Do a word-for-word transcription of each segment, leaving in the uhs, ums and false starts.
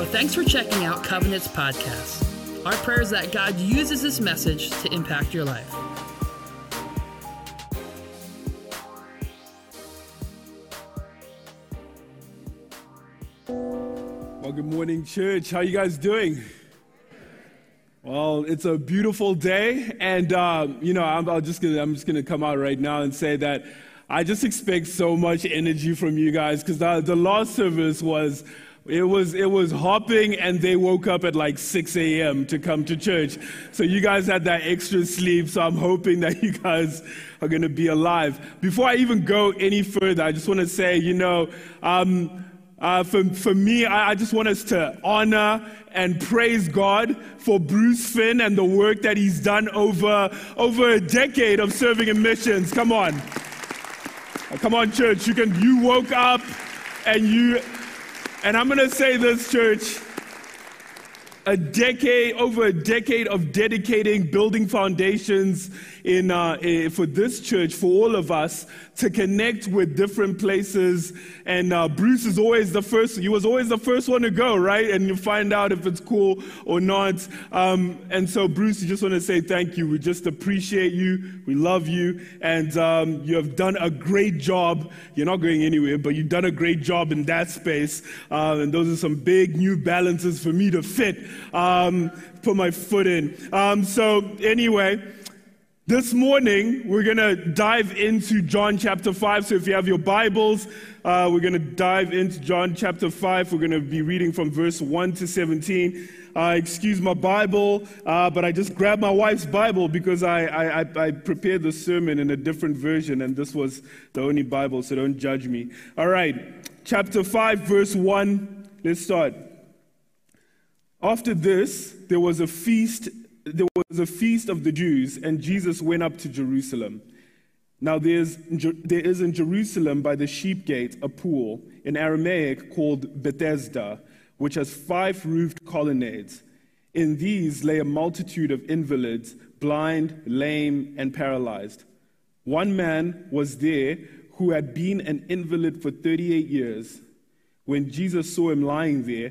So thanks for checking out Covenant's podcast. Our prayer is that God uses this message to impact your life. Well, good morning, church. How are you guys doing? Well, it's a beautiful day, and um, you know, I'm, I'm just gonna I'm just gonna come out right now and say that I just expect so much energy from you guys, because the, the last service was. It was it was hopping, and they woke up at like six a.m. to come to church. So you guys had that extra sleep, so I'm hoping that you guys are going to be alive. Before I even go any further, I just want to say, you know, um, uh, for, for me, I, I just want us to honor and praise God for Bruce Finn and the work that he's done over, over a decade of serving in missions. Come on. Come on, church. You can. You woke up, and you... And I'm going to say this, church, a decade, over a decade of dedicating, building foundations in, uh, in for this church, for all of us, to connect with different places. And uh, Bruce is always the first, he was always the first one to go, right? And you find out if it's cool or not. Um, and so, Bruce, I just want to say thank you. We just appreciate you. We love you. And um, you have done a great job. You're not going anywhere, but you've done a great job in that space. Uh, and those are some big New Balances for me to fit. Um, put my foot in. Um, so anyway, this morning we're going to dive into John chapter five. So if you have your Bibles, uh, we're going to dive into John chapter five. We're going to be reading from verse one to seventeen. Uh, excuse my Bible, uh, but I just grabbed my wife's Bible because I, I, I prepared the sermon in a different version, and this was the only Bible, so don't judge me. All right, chapter five, verse one. Let's start. After this, there was a feast. There was a feast of the Jews, and Jesus went up to Jerusalem. Now there is there is in Jerusalem by the sheep gate a pool in Aramaic called Bethesda, which has five roofed colonnades. In these lay a multitude of invalids, blind, lame, and paralyzed. One man was there who had been an invalid for thirty-eight years. When Jesus saw him lying there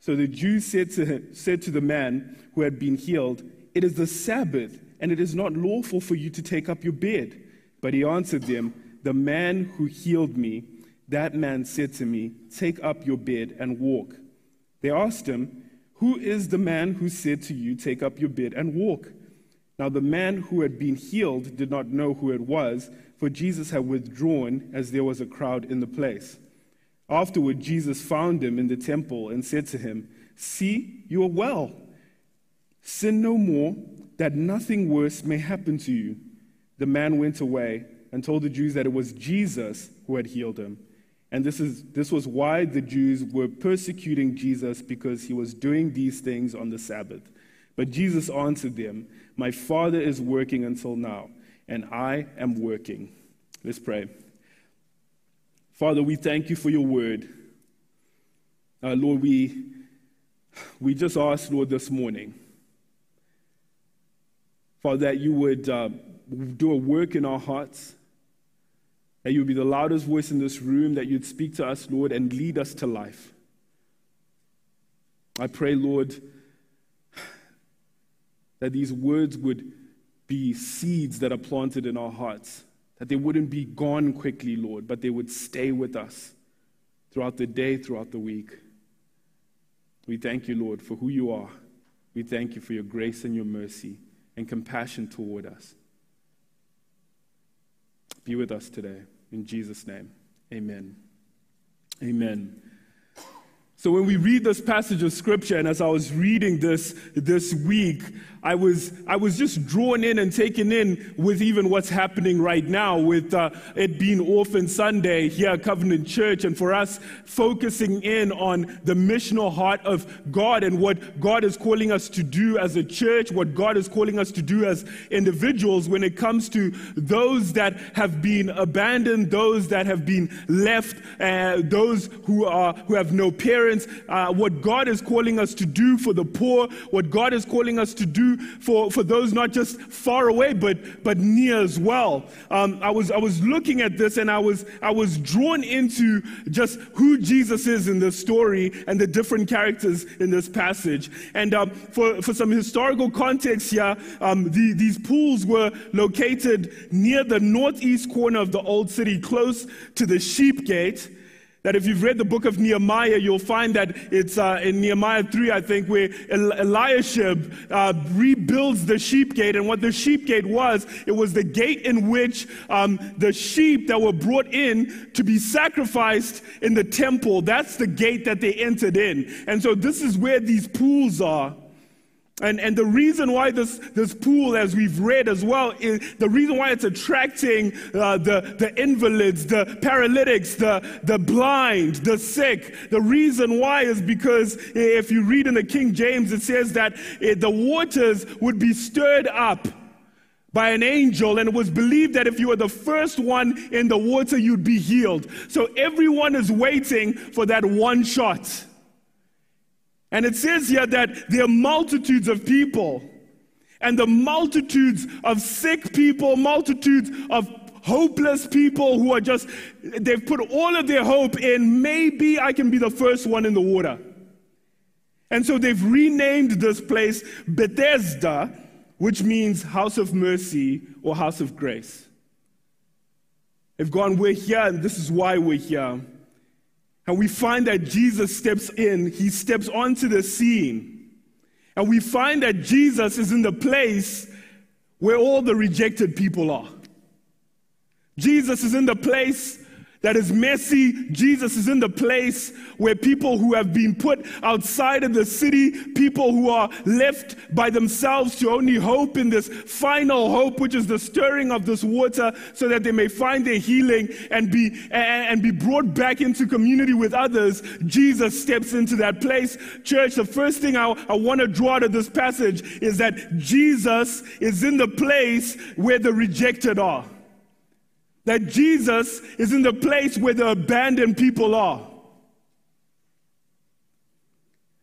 So the Jews said to him, said to the man who had been healed, "It is the Sabbath, and it is not lawful for you to take up your bed." But he answered them, "The man who healed me, that man said to me, 'Take up your bed and walk.'" They asked him, "Who is the man who said to you, 'Take up your bed and walk'?" Now the man who had been healed did not know who it was, for Jesus had withdrawn, as there was a crowd in the place. Afterward, Jesus found him in the temple and said to him, "See, you are well. Sin no more, that nothing worse may happen to you." The man went away and told the Jews that it was Jesus who had healed him. And this is this was why the Jews were persecuting Jesus, because he was doing these things on the Sabbath. But Jesus answered them, "My Father is working until now, and I am working." Let's pray. Father, we thank you for your word. Uh, Lord, we we just ask, Lord, this morning, Father, that you would uh, do a work in our hearts, that you would be the loudest voice in this room, that you'd speak to us, Lord, and lead us to life. I pray, Lord, that these words would be seeds that are planted in our hearts, that they wouldn't be gone quickly, Lord, but they would stay with us throughout the day, throughout the week. We thank you, Lord, for who you are. We thank you for your grace and your mercy and compassion toward us. Be with us today. In Jesus' name, amen. Amen. So when we read this passage of Scripture, and as I was reading this this week, I was I was just drawn in and taken in with even what's happening right now with uh, it being Orphan Sunday here at Covenant Church, and for us focusing in on the missional heart of God and what God is calling us to do as a church, what God is calling us to do as individuals when it comes to those that have been abandoned, those that have been left, uh, those who are who have no parents, uh, what God is calling us to do for the poor, what God is calling us to do for, for those not just far away but but near as well. Um, I was I was looking at this and I was I was drawn into just who Jesus is in this story and the different characters in this passage. And um, for for some historical context here, um, the, these pools were located near the northeast corner of the old city, close to the Sheep Gate. That if you've read the book of Nehemiah, you'll find that it's uh, in Nehemiah three, I think, where El- Eliashib uh, rebuilds the sheep gate. And what the sheep gate was, it was the gate in which um, the sheep that were brought in to be sacrificed in the temple, that's the gate that they entered in. And so this is where these pools are. And and the reason why this, this pool, as we've read as well, is the reason why it's attracting uh, the, the invalids, the paralytics, the, the blind, the sick. The reason why is because if you read in the King James, it says that uh, the waters would be stirred up by an angel, and it was believed that if you were the first one in the water, you'd be healed. So everyone is waiting for that one shot. And it says here that there are multitudes of people, and the multitudes of sick people, multitudes of hopeless people who are just, they've put all of their hope in, maybe I can be the first one in the water. And so they've renamed this place Bethesda, which means house of mercy or house of grace. They've gone, we're here, and this is why we're here. And we find that Jesus steps in, he steps onto the scene. And we find that Jesus is in the place where all the rejected people are. Jesus is in the place that is messy. Jesus is in the place where people who have been put outside of the city, people who are left by themselves to only hope in this final hope, which is the stirring of this water so that they may find their healing and be and be brought back into community with others. Jesus steps into that place. Church, the first thing I, I want to draw out of this passage is that Jesus is in the place where the rejected are. That Jesus is in the place where the abandoned people are.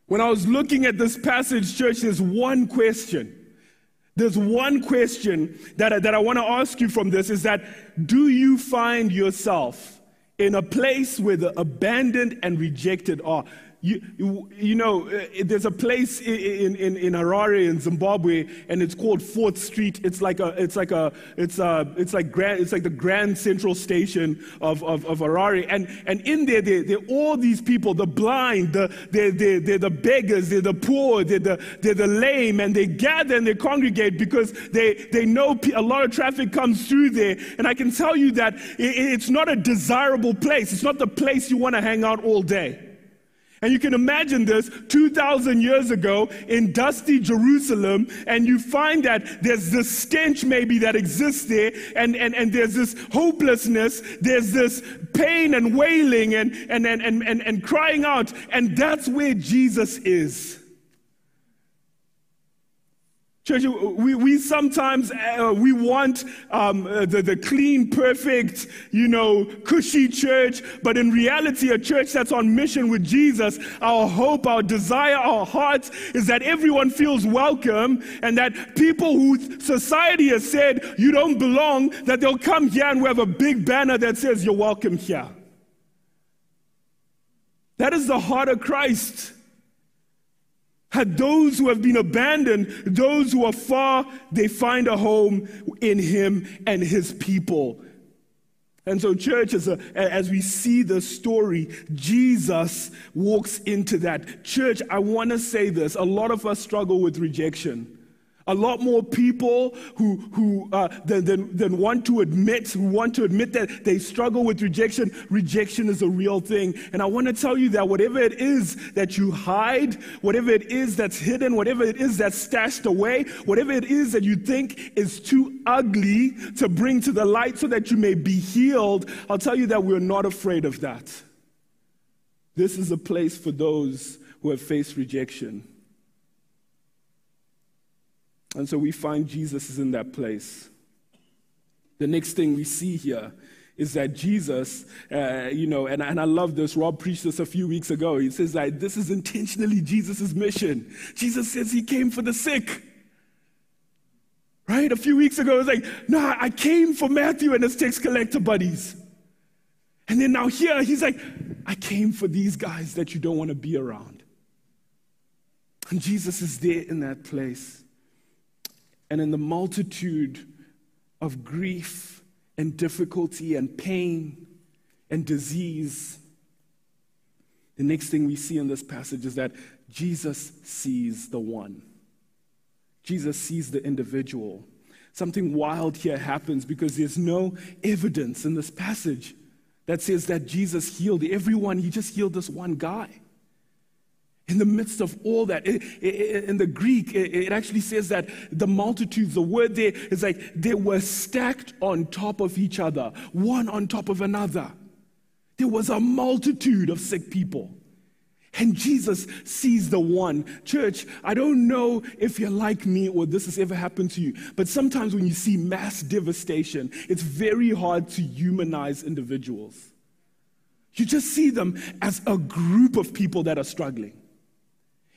When I was looking at this passage, church, there's one question. There's one question that I, that I want to ask you from this is that, do you find yourself in a place where the abandoned and rejected are? You, you, you know, there's a place in, in, in Harare in Zimbabwe, and it's called Fourth Street. It's like a, it's like a, it's a, it's like grand, it's like the Grand Central Station of, of, of Harare. And and in there, there, there are all these people, the blind, the they're, they're, they're the beggars, they're the poor, they're the they're the lame, and they gather and they congregate because they they know a lot of traffic comes through there. And I can tell you that it, it's not a desirable place. It's not the place you want to hang out all day. And you can imagine this two thousand years ago in dusty Jerusalem, and you find that there's this stench maybe that exists there, and, and, and there's this hopelessness, there's this pain and wailing and, and, and, and, and, and crying out, and that's where Jesus is. Church, we, we sometimes, uh, we want um, uh, the, the clean, perfect, you know, cushy church, but in reality, a church that's on mission with Jesus, our hope, our desire, our heart is that everyone feels welcome, and that people who society has said, you don't belong, that they'll come here and we have a big banner that says, you're welcome here. That is the heart of Christ. Had those who have been abandoned, those who are far, they find a home in him and his people. And so church, as, a, as we see the story, Jesus walks into that. Church, I want to say this. A lot of us struggle with rejection. a lot more people who who uh, than, than than want to admit who want to admit that they struggle with rejection. Rejection is a real thing, and I want to tell you that whatever it is that you hide, whatever it is that's hidden, whatever it is that's stashed away, whatever it is that you think is too ugly to bring to the light so that you may be healed, I'll tell you that we're not afraid of that. This is a place for those who have faced rejection. And so we find Jesus is in that place. The next thing we see here is that Jesus, uh, you know, and, and I love this. Rob preached this a few weeks ago. He says that this is intentionally Jesus' mission. Jesus says he came for the sick. Right? A few weeks ago, it was like, nah, I came for Matthew and his tax collector buddies. And then now here, he's like, I came for these guys that you don't want to be around. And Jesus is there in that place. And in the multitude of grief and difficulty and pain and disease, the next thing we see in this passage is that Jesus sees the one. Jesus sees the individual. Something wild here happens because there's no evidence in this passage that says that Jesus healed everyone. He just healed this one guy. In the midst of all that, it, it, in the Greek, it, it actually says that the multitudes, the word there is like they were stacked on top of each other, one on top of another. There was a multitude of sick people. And Jesus sees the one. Church, I don't know if you're like me or this has ever happened to you, but sometimes when you see mass devastation, it's very hard to humanize individuals. You just see them as a group of people that are struggling.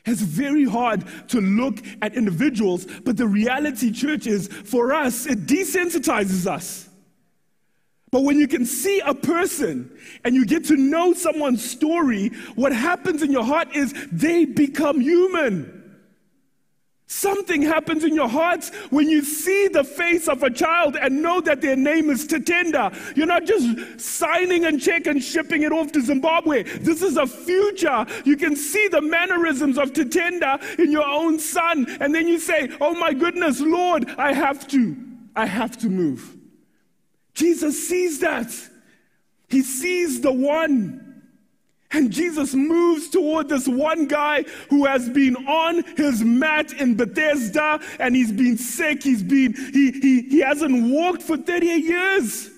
It's very hard to look at individuals, but the reality, church, is for us, it desensitizes us. But when you can see a person and you get to know someone's story, what happens in your heart is they become human. Something happens in your hearts when you see the face of a child and know that their name is Tatenda. You're not just signing a check and shipping it off to Zimbabwe. This is a future. You can see the mannerisms of Tatenda in your own son. And then you say, oh my goodness, Lord, I have to. I have to move. Jesus sees that. He sees the one. And Jesus moves toward this one guy who has been on his mat in Bethesda, and he's been sick. He's been, he, he, he hasn't walked for thirty-eight years.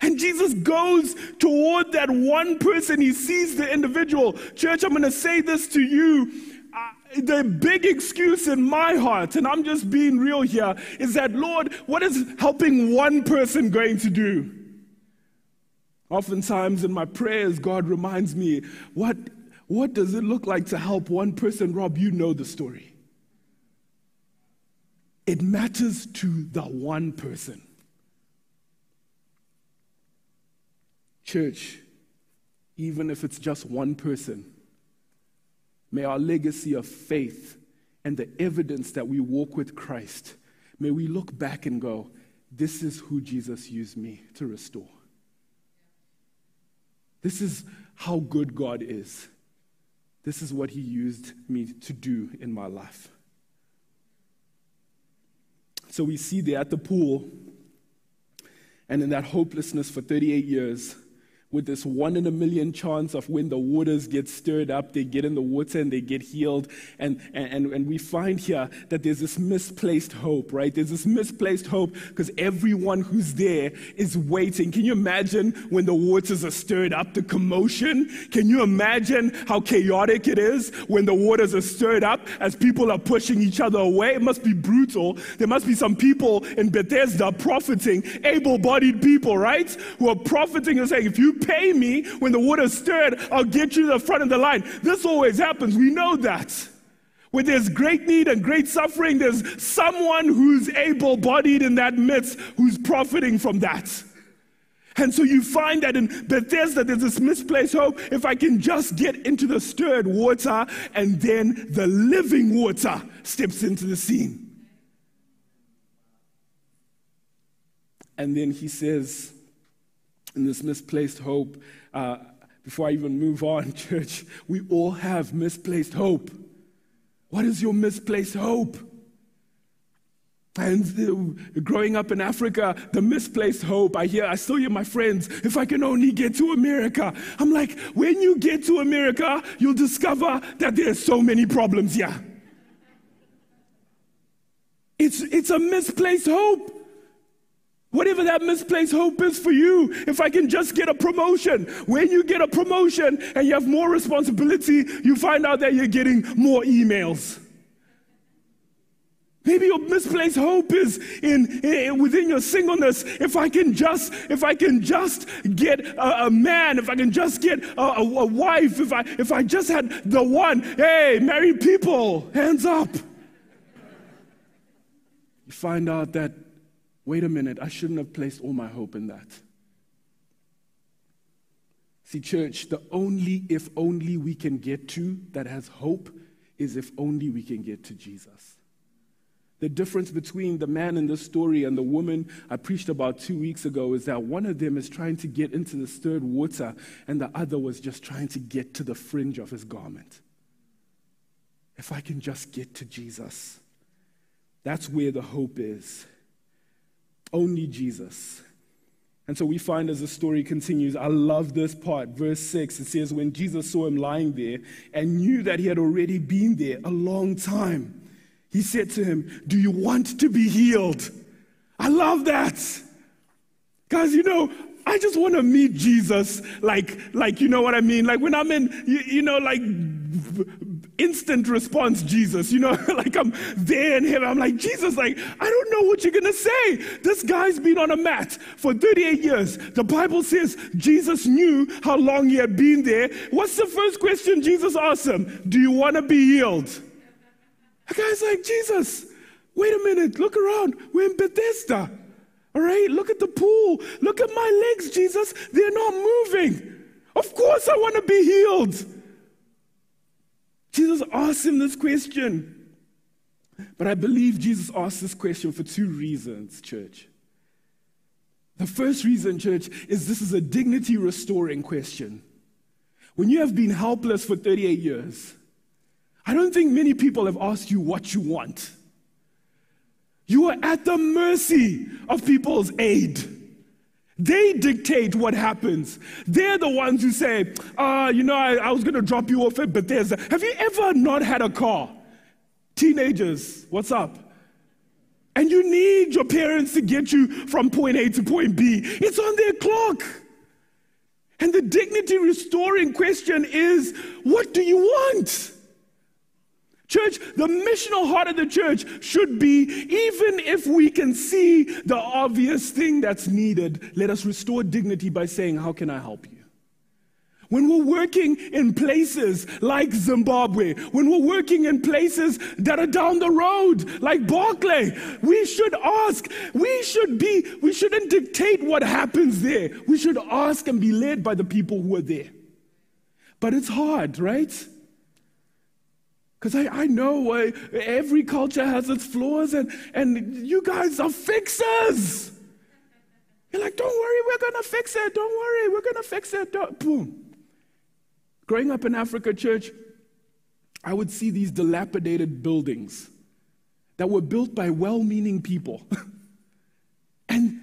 And Jesus goes toward that one person. He sees the individual. Church, I'm going to say this to you. The big excuse in my heart, and I'm just being real here, is that, Lord, what is helping one person going to do? Oftentimes in my prayers, God reminds me, what, what does it look like to help one person? Rob, you know the story. It matters to the one person. Church, even if it's just one person, may our legacy of faith and the evidence that we walk with Christ, may we look back and go, this is who Jesus used me to restore. This is how good God is. This is what he used me to do in my life. So we see there at the pool, and in that hopelessness for thirty-eight years, with this one in a million chance of when the waters get stirred up, they get in the water and they get healed. And, and, and we find here that there's this misplaced hope, right? There's this misplaced hope because everyone who's there is waiting. Can you imagine when the waters are stirred up, the commotion? Can you imagine how chaotic it is when the waters are stirred up as people are pushing each other away? It must be brutal. There must be some people in Bethesda profiting, able-bodied people, right? Who are profiting and saying, if you pay me when the water's stirred, I'll get you to the front of the line. This always happens. We know that. Where there's great need and great suffering, there's someone who's able-bodied in that midst who's profiting from that. And so you find that in Bethesda, there's this misplaced hope. If I can just get into the stirred water, and then the living water steps into the scene. And then he says, in this misplaced hope, uh, before I even move on, church, we all have misplaced hope. What is your misplaced hope? And growing up in Africa, the misplaced hope. I hear, I still hear my friends, if I can only get to America. I'm like, when you get to America, you'll discover that there are so many problems here. It's, it's a misplaced hope. Whatever that misplaced hope is for you, if I can just get a promotion. When you get a promotion and you have more responsibility, you find out that you're getting more emails. Maybe your misplaced hope is in, in within your singleness. If I can just, if I can just get a, a man, if I can just get a, a, a wife, if I if I just had the one, hey, married people, hands up. You find out that, wait a minute, I shouldn't have placed all my hope in that. See, church, the only if only we can get to that has hope is if only we can get to Jesus. The difference between the man in this story and the woman I preached about two weeks ago is that one of them is trying to get into the stirred water and the other was just trying to get to the fringe of his garment. If I can just get to Jesus, that's where the hope is. Only Jesus. And so we find as the story continues, I love this part, verse six, it says, when Jesus saw him lying there and knew that he had already been there a long time, he said to him, do you want to be healed? I love that. Guys, you know, I just want to meet Jesus. Like, like, you know what I mean? Like when I'm in, you, you know, like instant response, Jesus, you know, like I'm there in heaven. I'm like, Jesus, like, I don't know what you're going to say. This guy's been on a mat for thirty-eight years. The Bible says Jesus knew how long he had been there. What's the first question Jesus asked him? Do you want to be healed? A guy's like, Jesus, wait a minute, look around. We're in Bethesda, all right? Look at the pool. Look at my legs, Jesus. They're not moving. Of course I want to be healed. Jesus asked him this question. But I believe Jesus asked this question for two reasons, church. The first reason, church, is this is a dignity-restoring question. When you have been helpless for thirty-eight years, I don't think many people have asked you what you want. You are at the mercy of people's aid. They dictate what happens. They're the ones who say, ah, uh, you know, I, I was going to drop you off at Bethesda. Have you ever not had a car? Teenagers, what's up? And you need your parents to get you from point A to point B. It's on their clock. And the dignity-restoring question is, what do you want? Church, the missional heart of the church should be, even if we can see the obvious thing that's needed, let us restore dignity by saying, how can I help you? When we're working in places like Zimbabwe, when we're working in places that are down the road, like Barclay, we should ask, we should be, we shouldn't dictate what happens there. We should ask and be led by the people who are there. But it's hard, right? Because I, I know uh, every culture has its flaws, and, and you guys are fixers. You're like, don't worry, we're going to fix it. Don't worry, we're going to fix it. Don't. Boom. Growing up in Africa, church, I would see these dilapidated buildings that were built by well-meaning people. And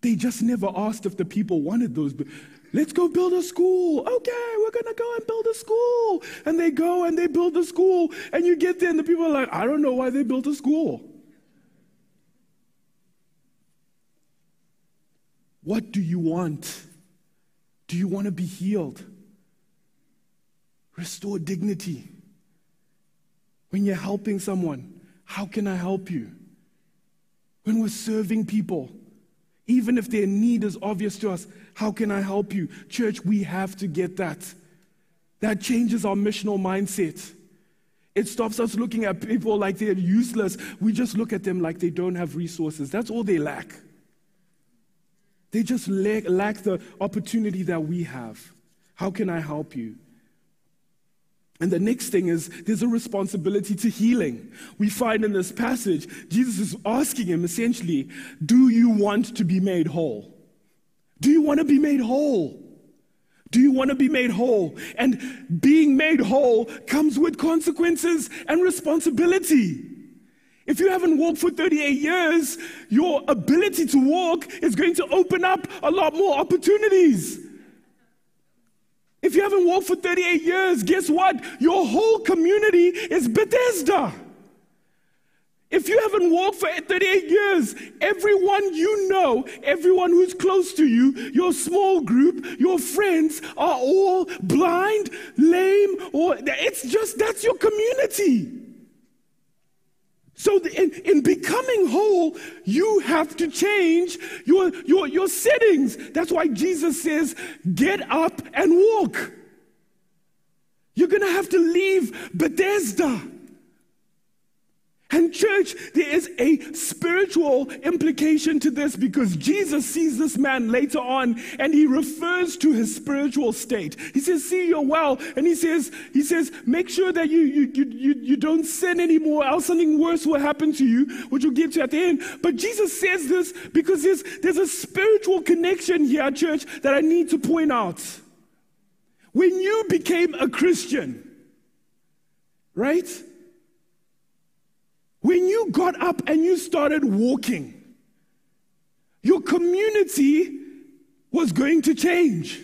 they just never asked if the people wanted those buildings. Let's go build a school. Okay, we're going to go and build a school. And they go and they build a school. And you get there and the people are like, I don't know why they built a school. What do you want? Do you want to be healed? Restore dignity. When you're helping someone, how can I help you? When we're serving people, even if their need is obvious to us, how can I help you? Church, we have to get that. That changes our missional mindset. It stops us looking at people like they're useless. We just look at them like they don't have resources. That's all they lack. They just lack, lack the opportunity that we have. How can I help you? And the next thing is, there's a responsibility to healing. We find in this passage, Jesus is asking him essentially, do you want to be made whole? Do you want to be made whole? Do you want to be made whole? And being made whole comes with consequences and responsibility. If you haven't walked for thirty-eight years, your ability to walk is going to open up a lot more opportunities. If you haven't walked for thirty-eight years, guess what? Your whole community is Bethesda. If you haven't walked for thirty-eight years, everyone you know, everyone who's close to you, your small group, your friends are all blind, lame, or it's just that's your community. So in, in becoming whole, you have to change your, your, your settings. That's why Jesus says, get up and walk. You're going to have to leave Bethesda. And church, there is a spiritual implication to this because Jesus sees this man later on and he refers to his spiritual state. He says, see, you're well. And he says, he says, make sure that you, you, you, you don't sin anymore, else something worse will happen to you, which we'll get to at the end. But Jesus says this because there's, there's a spiritual connection here, church, that I need to point out. When you became a Christian, right? When you got up and you started walking, your community was going to change.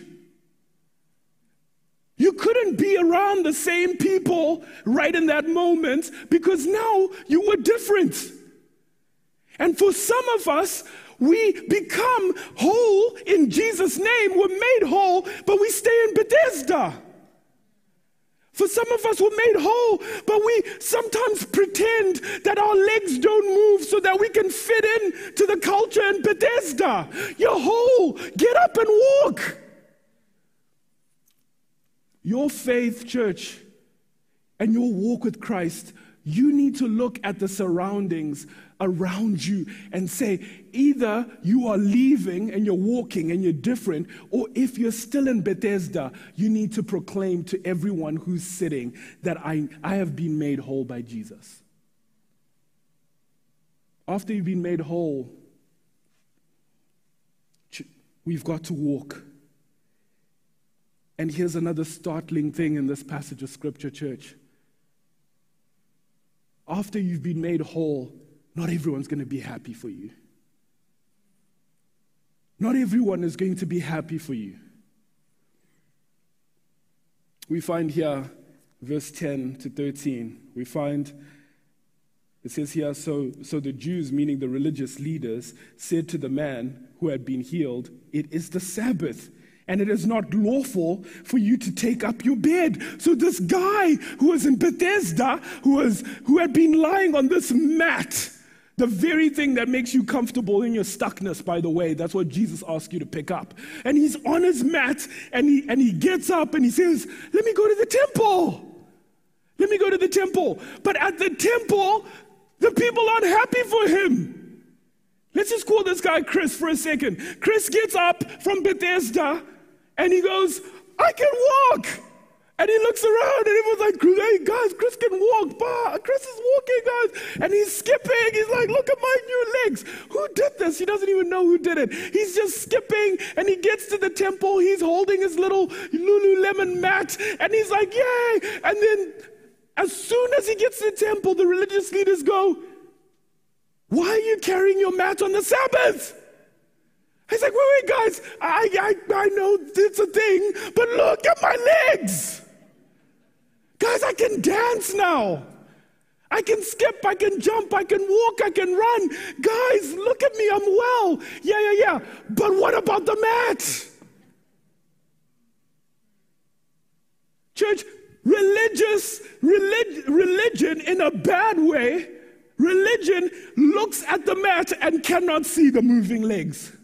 You couldn't be around the same people right in that moment because now you were different. And for some of us, we become whole in Jesus' name. We're made whole, but we stay in Bethesda. For some of us, we're made whole, but we sometimes pretend that our legs don't move so that we can fit in to the culture in Bethesda. You're whole. Get up and walk. Your faith, church, and your walk with Christ, you need to look at the surroundings around you and say, either you are leaving and you're walking and you're different, or if you're still in Bethesda, you need to proclaim to everyone who's sitting that I, I have been made whole by Jesus. After you've been made whole, we've got to walk. And here's another startling thing in this passage of Scripture, church. After you've been made whole, not everyone's going to be happy for you. Not everyone is going to be happy for you. We find here, verse ten to thirteen, we find, it says here, so, so the Jews, meaning the religious leaders, said to the man who had been healed, it is the Sabbath, and it is not lawful for you to take up your bed. So this guy who was in Bethesda, who was who had been lying on this mat, the very thing that makes you comfortable in your stuckness, by the way, that's what Jesus asked you to pick up. And he's on his mat, and he and he gets up and he says, let me go to the temple. Let me go to the temple. But at the temple, the people aren't happy for him. Let's just call this guy Chris for a second. Chris gets up from Bethesda and he goes, I can walk. And he looks around and everyone's like, hey guys, Chris can walk. Bah, Chris is walking, guys. And he's skipping. He's like, look at my new legs. Who did this? He doesn't even know who did it. He's just skipping and he gets to the temple. He's holding his little Lululemon mat and he's like, yay. And then as soon as he gets to the temple, the religious leaders go, why are you carrying your mat on the Sabbath? He's like, wait, wait, guys, I, I, I know it's a thing, but look at my legs. Guys, I can dance now. I can skip, I can jump, I can walk, I can run. Guys, look at me, I'm well. Yeah, yeah, yeah, but what about the mat? Church, religious, relig- religion in a bad way, religion looks at the mat and cannot see the moving legs.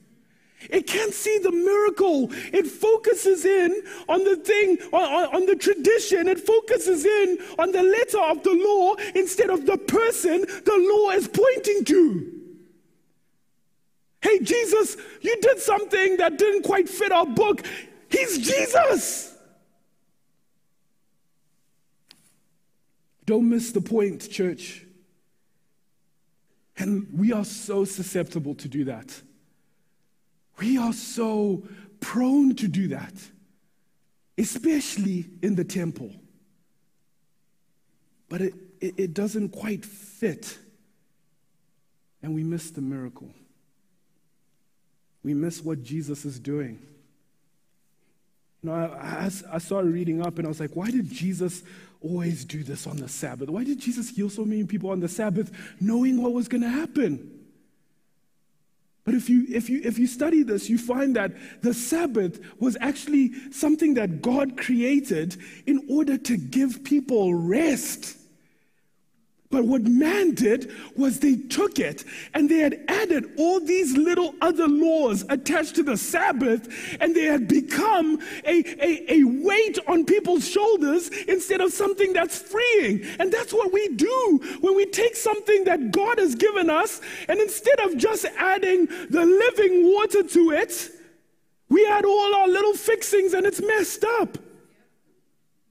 It can't see the miracle. It focuses in on the thing, on, on, on the tradition. It focuses in on the letter of the law instead of the person the law is pointing to. Hey, Jesus, you did something that didn't quite fit our book. He's Jesus. Don't miss the point, church. And we are so susceptible to do that. We are so prone to do that, especially in the temple. But it, it, it doesn't quite fit and we miss the miracle. We miss what Jesus is doing. You know, I, I, I started reading up, and I was like, why did Jesus always do this on the Sabbath? Why did Jesus heal so many people on the Sabbath, knowing what was going to happen? But if you if you if you study this, you find that the Sabbath was actually something that God created in order to give people rest. But what man did was they took it and they had added all these little other laws attached to the Sabbath, and they had become a, a, a weight on people's shoulders instead of something that's freeing. And that's what we do when we take something that God has given us, and instead of just adding the living water to it, we add all our little fixings and it's messed up.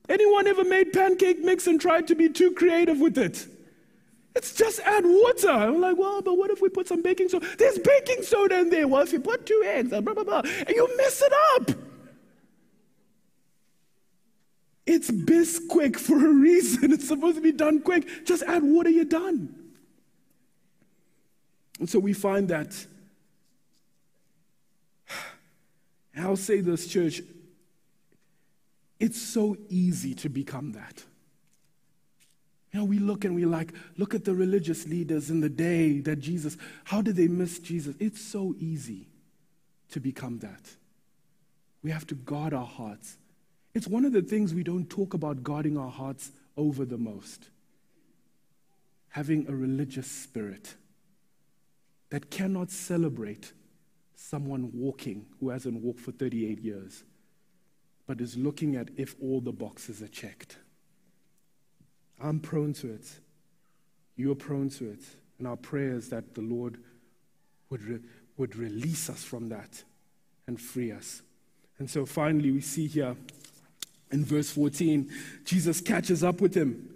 Anyone ever made pancake mix and tried to be too creative with it? It's just add water. I'm like, well, but what if we put some baking soda? There's baking soda in there. Well, if you put two eggs, blah, blah, blah, and you mess it up. It's Bisquick for a reason. It's supposed to be done quick. Just add water, you're done. And so we find that, and I'll say this, church, it's so easy to become that. You know, we look and we're like, look at the religious leaders in the day that Jesus, how did they miss Jesus? It's so easy to become that. We have to guard our hearts. It's one of the things we don't talk about guarding our hearts over the most. Having a religious spirit that cannot celebrate someone walking who hasn't walked for thirty-eight years, but is looking at if all the boxes are checked. I'm prone to it. You are prone to it. And our prayer is that the Lord would, re- would release us from that and free us. And so finally, we see here in verse fourteen, Jesus catches up with him.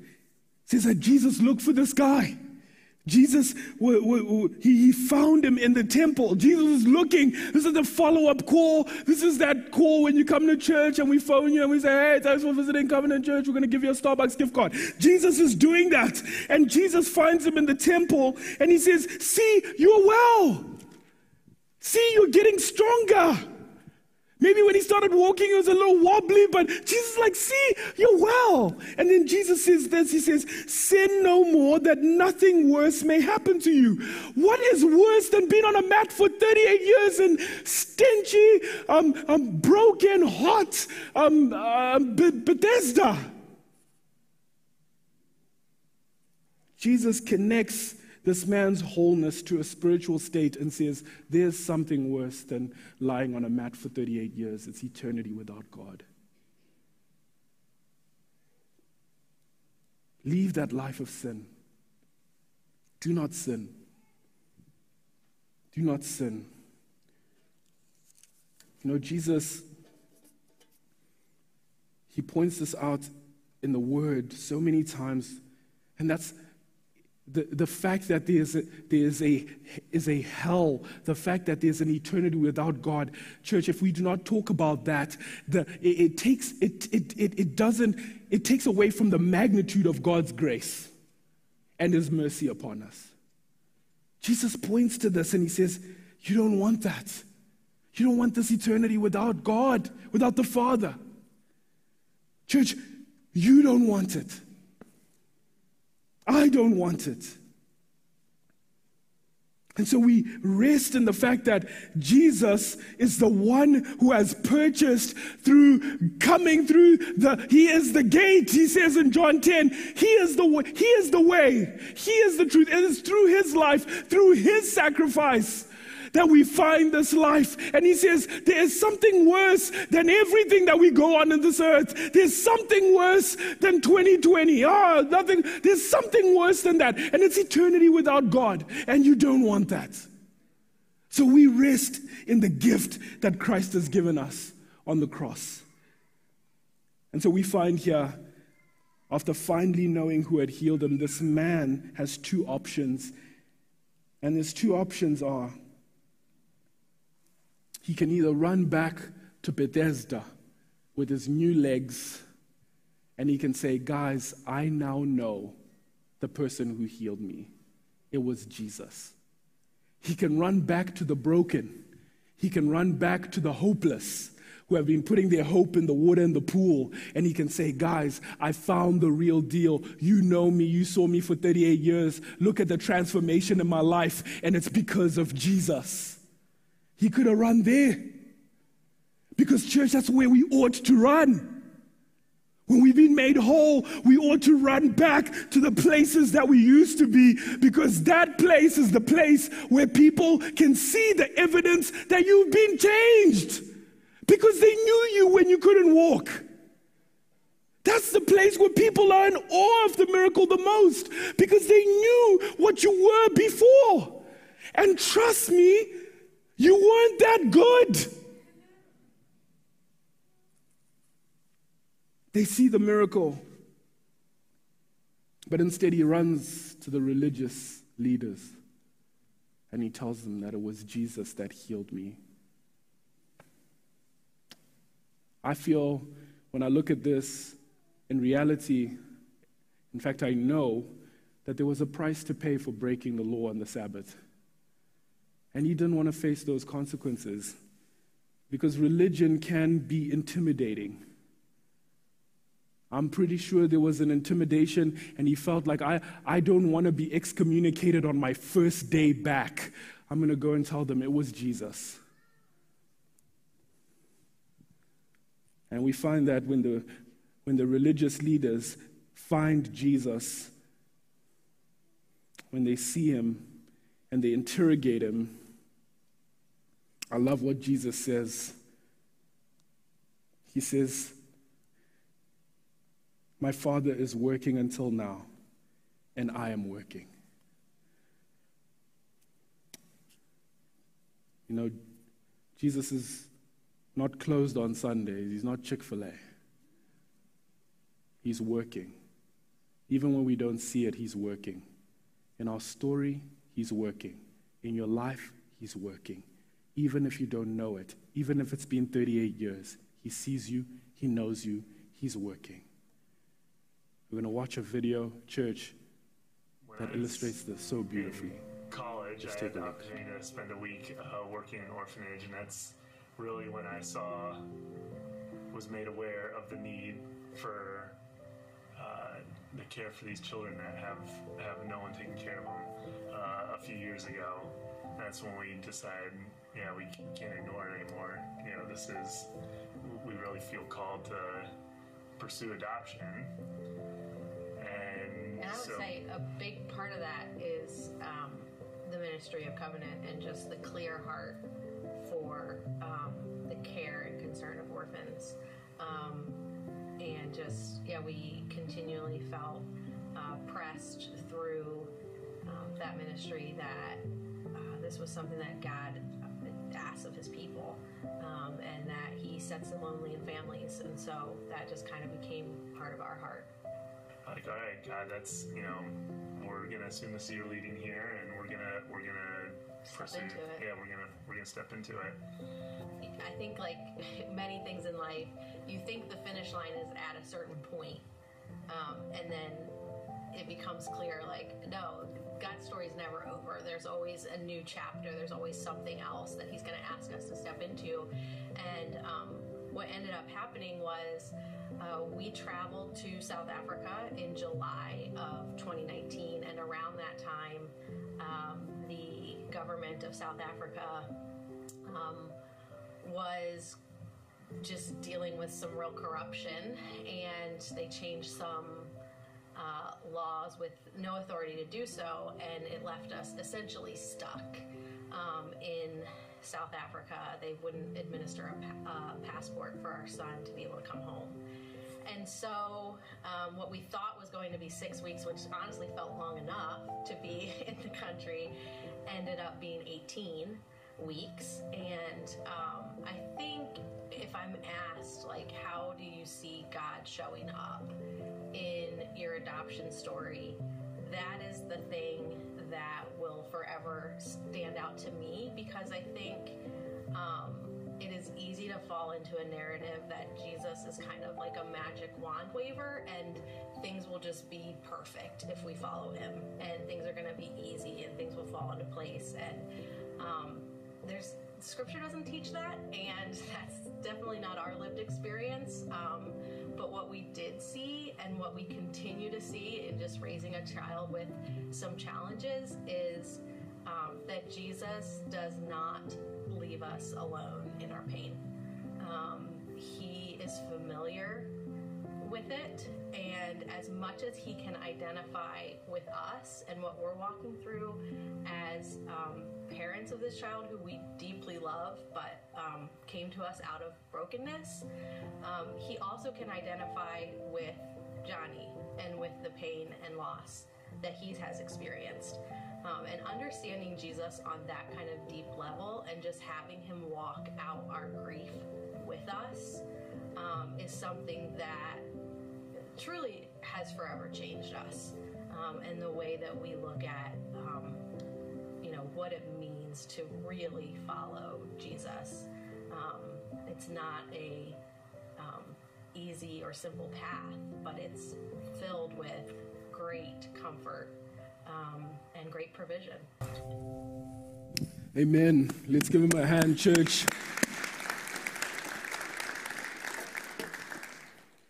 It says that Jesus looked for this guy. Jesus, w- w- w- he found him in the temple. Jesus is looking. This is the follow-up call. This is that call when you come to church and we phone you and we say, hey, thanks for visiting Covenant Church. We're going to give you a Starbucks gift card. Jesus is doing that. And Jesus finds him in the temple and he says, see, you're well. See, you're getting stronger. Maybe when he started walking, it was a little wobbly, but Jesus is like, see, you're well. And then Jesus says this, he says, sin no more that nothing worse may happen to you. What is worse than being on a mat for thirty-eight years and stinky, um, um, broken, hot um, uh, Bethesda? Jesus connects this man's wholeness to a spiritual state and says, there's something worse than lying on a mat for thirty-eight years. It's eternity without God. Leave that life of sin. Do not sin. Do not sin. You know, Jesus, he points this out in the Word so many times, and that's The, the fact that there is a, there is a is a hell, the fact that there's an eternity without God. Church, if we do not talk about that, the, it, it takes it, it it it doesn't it takes away from the magnitude of God's grace and his mercy upon us. Jesus points to this and he says, you don't want that. You don't want this eternity without God, without the Father. Church, you don't want it. I don't want it. And so we rest in the fact that Jesus is the one who has purchased through coming through the, he is the gate, he says in John ten, he is the, he is the way, he is the truth. It is through his life, through his sacrifice, that we find this life. And he says, there is something worse than everything that we go on in this earth. There's something worse than twenty twenty. Ah, nothing. There's something worse than that. And it's eternity without God. And you don't want that. So we rest in the gift that Christ has given us on the cross. And so we find here, after finally knowing who had healed him, this man has two options. And his two options are, he can either run back to Bethesda with his new legs and he can say, guys, I now know the person who healed me. It was Jesus. He can run back to the broken. He can run back to the hopeless who have been putting their hope in the water and the pool, and he can say, guys, I found the real deal. You know me. You saw me for thirty-eight years. Look at the transformation in my life, and it's because of Jesus. He could have run there. Because, church, that's where we ought to run. When we've been made whole, we ought to run back to the places that we used to be, because that place is the place where people can see the evidence that you've been changed. Because they knew you when you couldn't walk. That's the place where people are in awe of the miracle the most, because they knew what you were before. And trust me, you weren't that good. They see the miracle, but instead he runs to the religious leaders and he tells them that it was Jesus that healed me. I feel when I look at this, in reality, in fact, I know that there was a price to pay for breaking the law on the Sabbath. And he didn't want to face those consequences, because religion can be intimidating. I'm pretty sure there was an intimidation, and he felt like, I, I don't want to be excommunicated on my first day back. I'm going to go and tell them it was Jesus. And we find that when the when the religious leaders find Jesus, when they see him and they interrogate him, I love what Jesus says. He says, my Father is working until now, and I am working. You know, Jesus is not closed on Sundays. He's not Chick-fil-A. He's working. Even when we don't see it, he's working. In our story, he's working. In your life, he's working. Even if you don't know it, even if it's been thirty-eight years, he sees you, he knows you, he's working. We're going to watch a video, church, that illustrates this so beautifully. In college, I had the opportunity to spend a week uh, working in an orphanage, and that's really when I saw, was made aware of the need for uh, the care for these children that have, have no one taking care of them uh, a few years ago. That's when we decided, yeah, we can't ignore it anymore. You know, this is, we really feel called to pursue adoption. And, and I would so, say a big part of that is um, the ministry of Covenant and just the clear heart for um, the care and concern of orphans. Um, and just, yeah, we continually felt uh, pressed through um, that ministry that uh, this was something that God asks of his people, um, and that he sets them lonely in families. And so that just kind of became part of our heart. Like, all right, God, that's, you know, we're going to assume this is your leading here, and we're going to, we're going to, Step into it. Yeah, we're gonna we're gonna step into it. I think, like many things in life, you think the finish line is at a certain point, um, and then it becomes clear, like, no, God's story is never over. There's always a new chapter. There's always something else that he's gonna ask us to step into. And um, what ended up happening was uh, we traveled to South Africa in July of twenty nineteen, and around that time, um, the government of South Africa um, was just dealing with some real corruption, and they changed some uh, laws with no authority to do so, and it left us essentially stuck um, in South Africa. They wouldn't administer a pa- uh, passport for our son to be able to come home. And so um, what we thought was going to be six weeks, which honestly felt long enough to be in the country, ended up being eighteen weeks. And um, I think if I'm asked, like, how do you see God showing up in your adoption story, that is the thing that will forever stand out to me, because I think um, it is easy to fall into a narrative that Jesus is kind of like a magic wand waver, and things will just be perfect if we follow him, and things are going to be easy, and things will fall into place. And Um, there's Scripture doesn't teach that, and that's definitely not our lived experience. Um, but what we did see and what we continue to see in just raising a child with some challenges is um, that Jesus does not leave us alone in our pain. Um, he is familiar with it, and as much as he can identify with us and what we're walking through as um, parents of this child who we deeply love but um, came to us out of brokenness, um, he also can identify with Johnny and with the pain and loss that he has experienced. Um, and understanding Jesus on that kind of deep level and just having him walk out our grief with us um, is something that truly has forever changed us um, and the way that we look at um, you know what it means to really follow Jesus. Um, it's not a um, easy or simple path, but it's filled with great comfort um, and great provision. Amen. Let's give him a hand, church.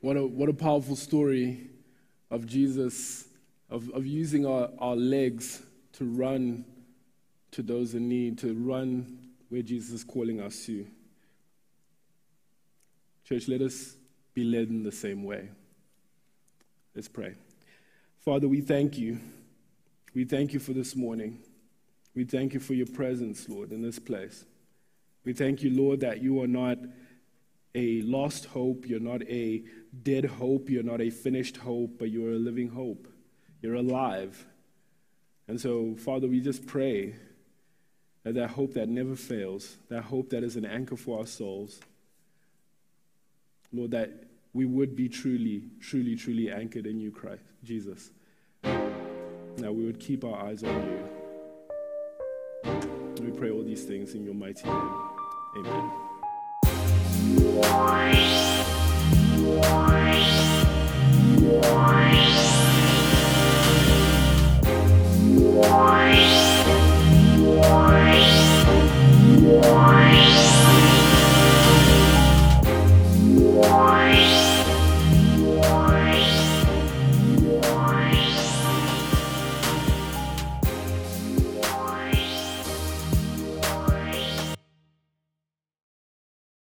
What a what a powerful story of Jesus, of, of using our, our legs to run to those in need, to run where Jesus is calling us to. Church, let us be led in the same way. Let's pray. Father, we thank you. We thank you for this morning. We thank you for your presence, Lord, in this place. We thank you, Lord, that you are not a lost hope, you're not a dead hope, you're not a finished hope, but you're a living hope. You're alive. And so, Father, we just pray that that hope that never fails, that hope that is an anchor for our souls, Lord, that we would be truly, truly, truly anchored in you, Christ, Jesus. That we would keep our eyes on you. We pray all these things in your mighty name. Amen. Bye.